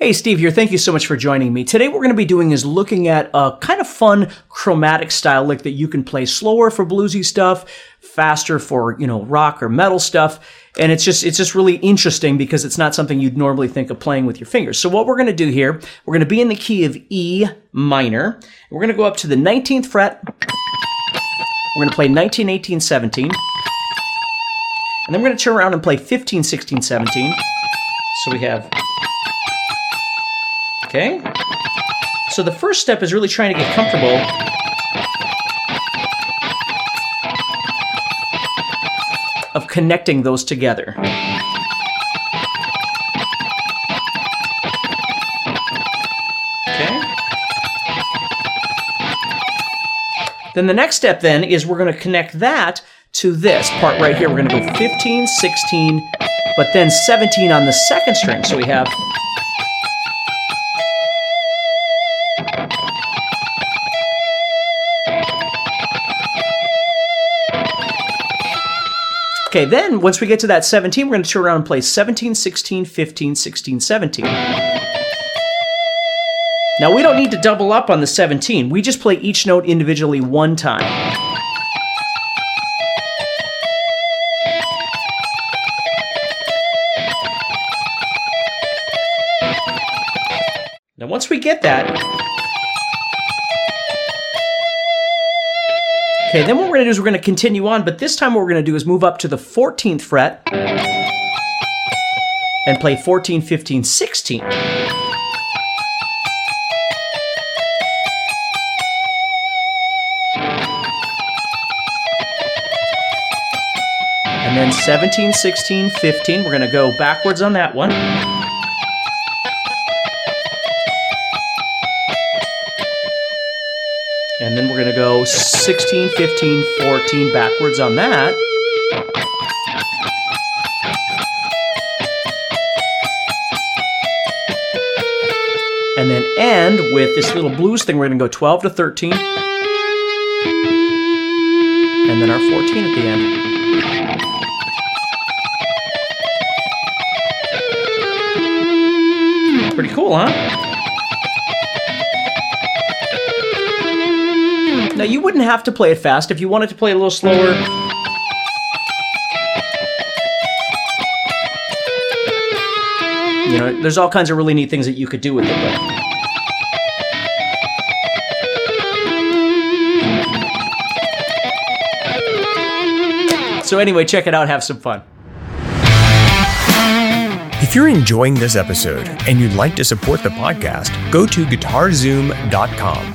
Hey, Steve here. Thank you so much for joining me. Today, what we're going to be doing is looking at a kind of fun chromatic style lick that you can play slower for bluesy stuff, faster for, rock or metal stuff. And it's just really interesting because it's not something you'd normally think of playing with your fingers. So what we're going to do here, we're going to be in the key of E minor. We're going to go up to the 19th fret. We're going to play 19, 18, 17. And then we're going to turn around and play 15, 16, 17. So we have... Okay, so the first step is really trying to get comfortable of connecting those together. Okay. Then the next step then is we're going to connect that to this part right here. We're going to go 15, 16, but then 17 on the second string. So we have... Okay, then once we get to that 17, we're going to turn around and play 17, 16, 15, 16, 17. Now we don't need to double up on the 17. We just play each note individually one time. Now once we get that... Okay, then what we're going to do is we're going to continue on, but this time what we're going to do is move up to the 14th fret and play 14, 15, 16. And then 17, 16, 15. We're going to go backwards on that one. And then we're going to go 16, 15, 14 backwards on that. And then end with this little blues thing. We're going to go 12 to 13. And then our 14 at the end. Pretty cool, huh? Now, you wouldn't have to play it fast. If you wanted to play it a little slower, there's all kinds of really neat things that you could do with it. But... So anyway, check it out. Have some fun. If you're enjoying this episode and you'd like to support the podcast, go to GuitarZoom.com.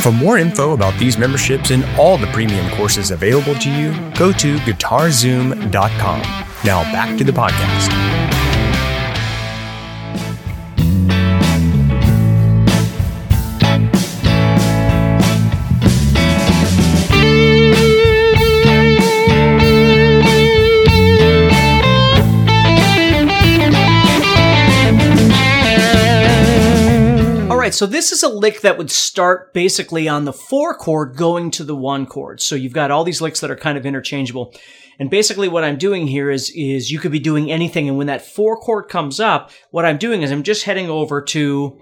For more info about these memberships and all the premium courses available to you, go to GuitarZoom.com. Now back to the podcast. So this is a lick that would start basically on the 4 chord going to the 1 chord. So you've got all these licks that are kind of interchangeable. And basically what I'm doing here is you could be doing anything. And when that 4 chord comes up, what I'm doing is I'm just heading over to...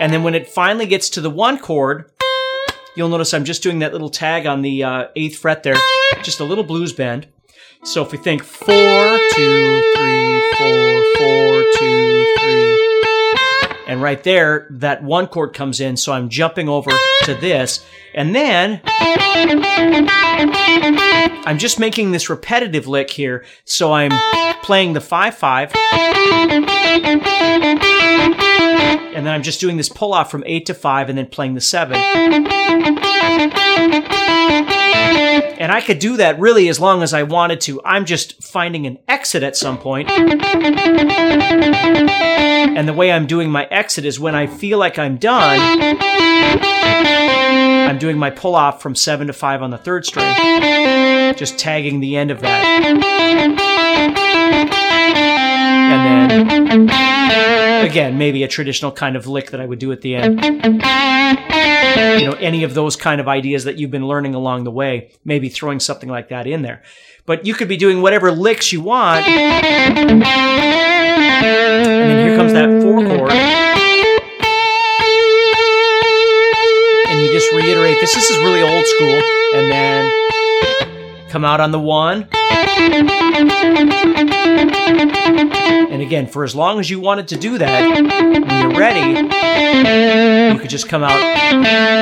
And And then when it finally gets to the one chord, you'll notice I'm just doing that little tag on the 8th fret there, just a little blues bend. So if we think 4, 2, 3, 4, 4, 2, 3, and right there, that one chord comes in, so I'm jumping over to this, and then I'm just making this repetitive lick here, so I'm playing the 5/5, and then I'm just doing this pull off from 8 to 5, and then playing the 7. And I could do that really as long as I wanted to. I'm just finding an exit at some point. And the way I'm doing my exit is when I feel like I'm done, I'm doing my pull off from 7 to 5 on the 3rd string, just tagging the end of that. And then, again, maybe a traditional kind of lick that I would do at the end. You know, any of those kind of ideas that you've been learning along the way, maybe throwing something like that in there. But you could be doing whatever licks you want. And then here comes that 4 chord. And you just reiterate this. This is really old school. And then come out on the 1. And again, for as long as you wanted to do that, when you're ready, you could just come out,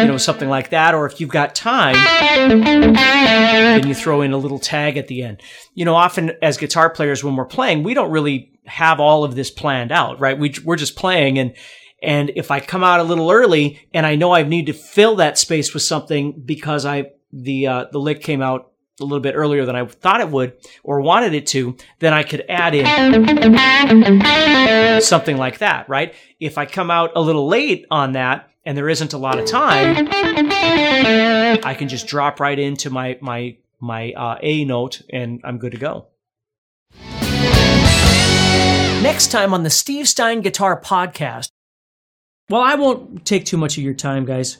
you know, something like that. Or if you've got time, then you throw in a little tag at the end. You know, often as guitar players, when we're playing, we don't really have all of this planned out, right? We're just playing, and if I come out a little early and I know I need to fill that space with something because the lick came out a little bit earlier than I thought it would or wanted it to, then I could add in something like that, right? If I come out a little late on that and there isn't a lot of time, I can just drop right into my A note and I'm good to go. Next time on the Steve Stein Guitar Podcast. Well, I won't take too much of your time, guys.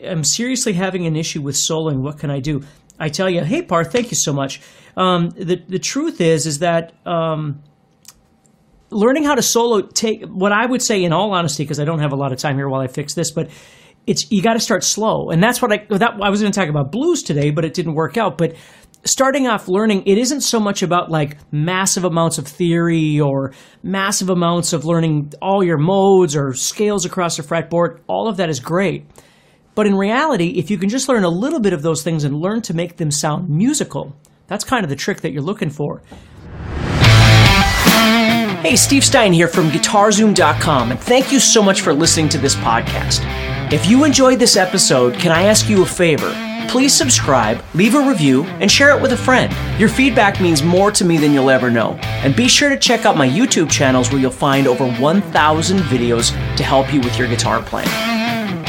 I'm seriously having an issue with soloing. What can I do? I tell you, hey, Par, thank you so much. The truth is that learning how to solo, what I would say in all honesty, because I don't have a lot of time here while I fix this, but it's you got to start slow. And that's what I was going to talk about blues today, but it didn't work out. But starting off learning, it isn't so much about like massive amounts of theory or massive amounts of learning all your modes or scales across the fretboard. All of that is great. But in reality, if you can just learn a little bit of those things and learn to make them sound musical, that's kind of the trick that you're looking for. Hey, Steve Stein here from GuitarZoom.com, and thank you so much for listening to this podcast. If you enjoyed this episode, can I ask you a favor? Please subscribe, leave a review, and share it with a friend. Your feedback means more to me than you'll ever know. And be sure to check out my YouTube channels where you'll find over 1,000 videos to help you with your guitar playing.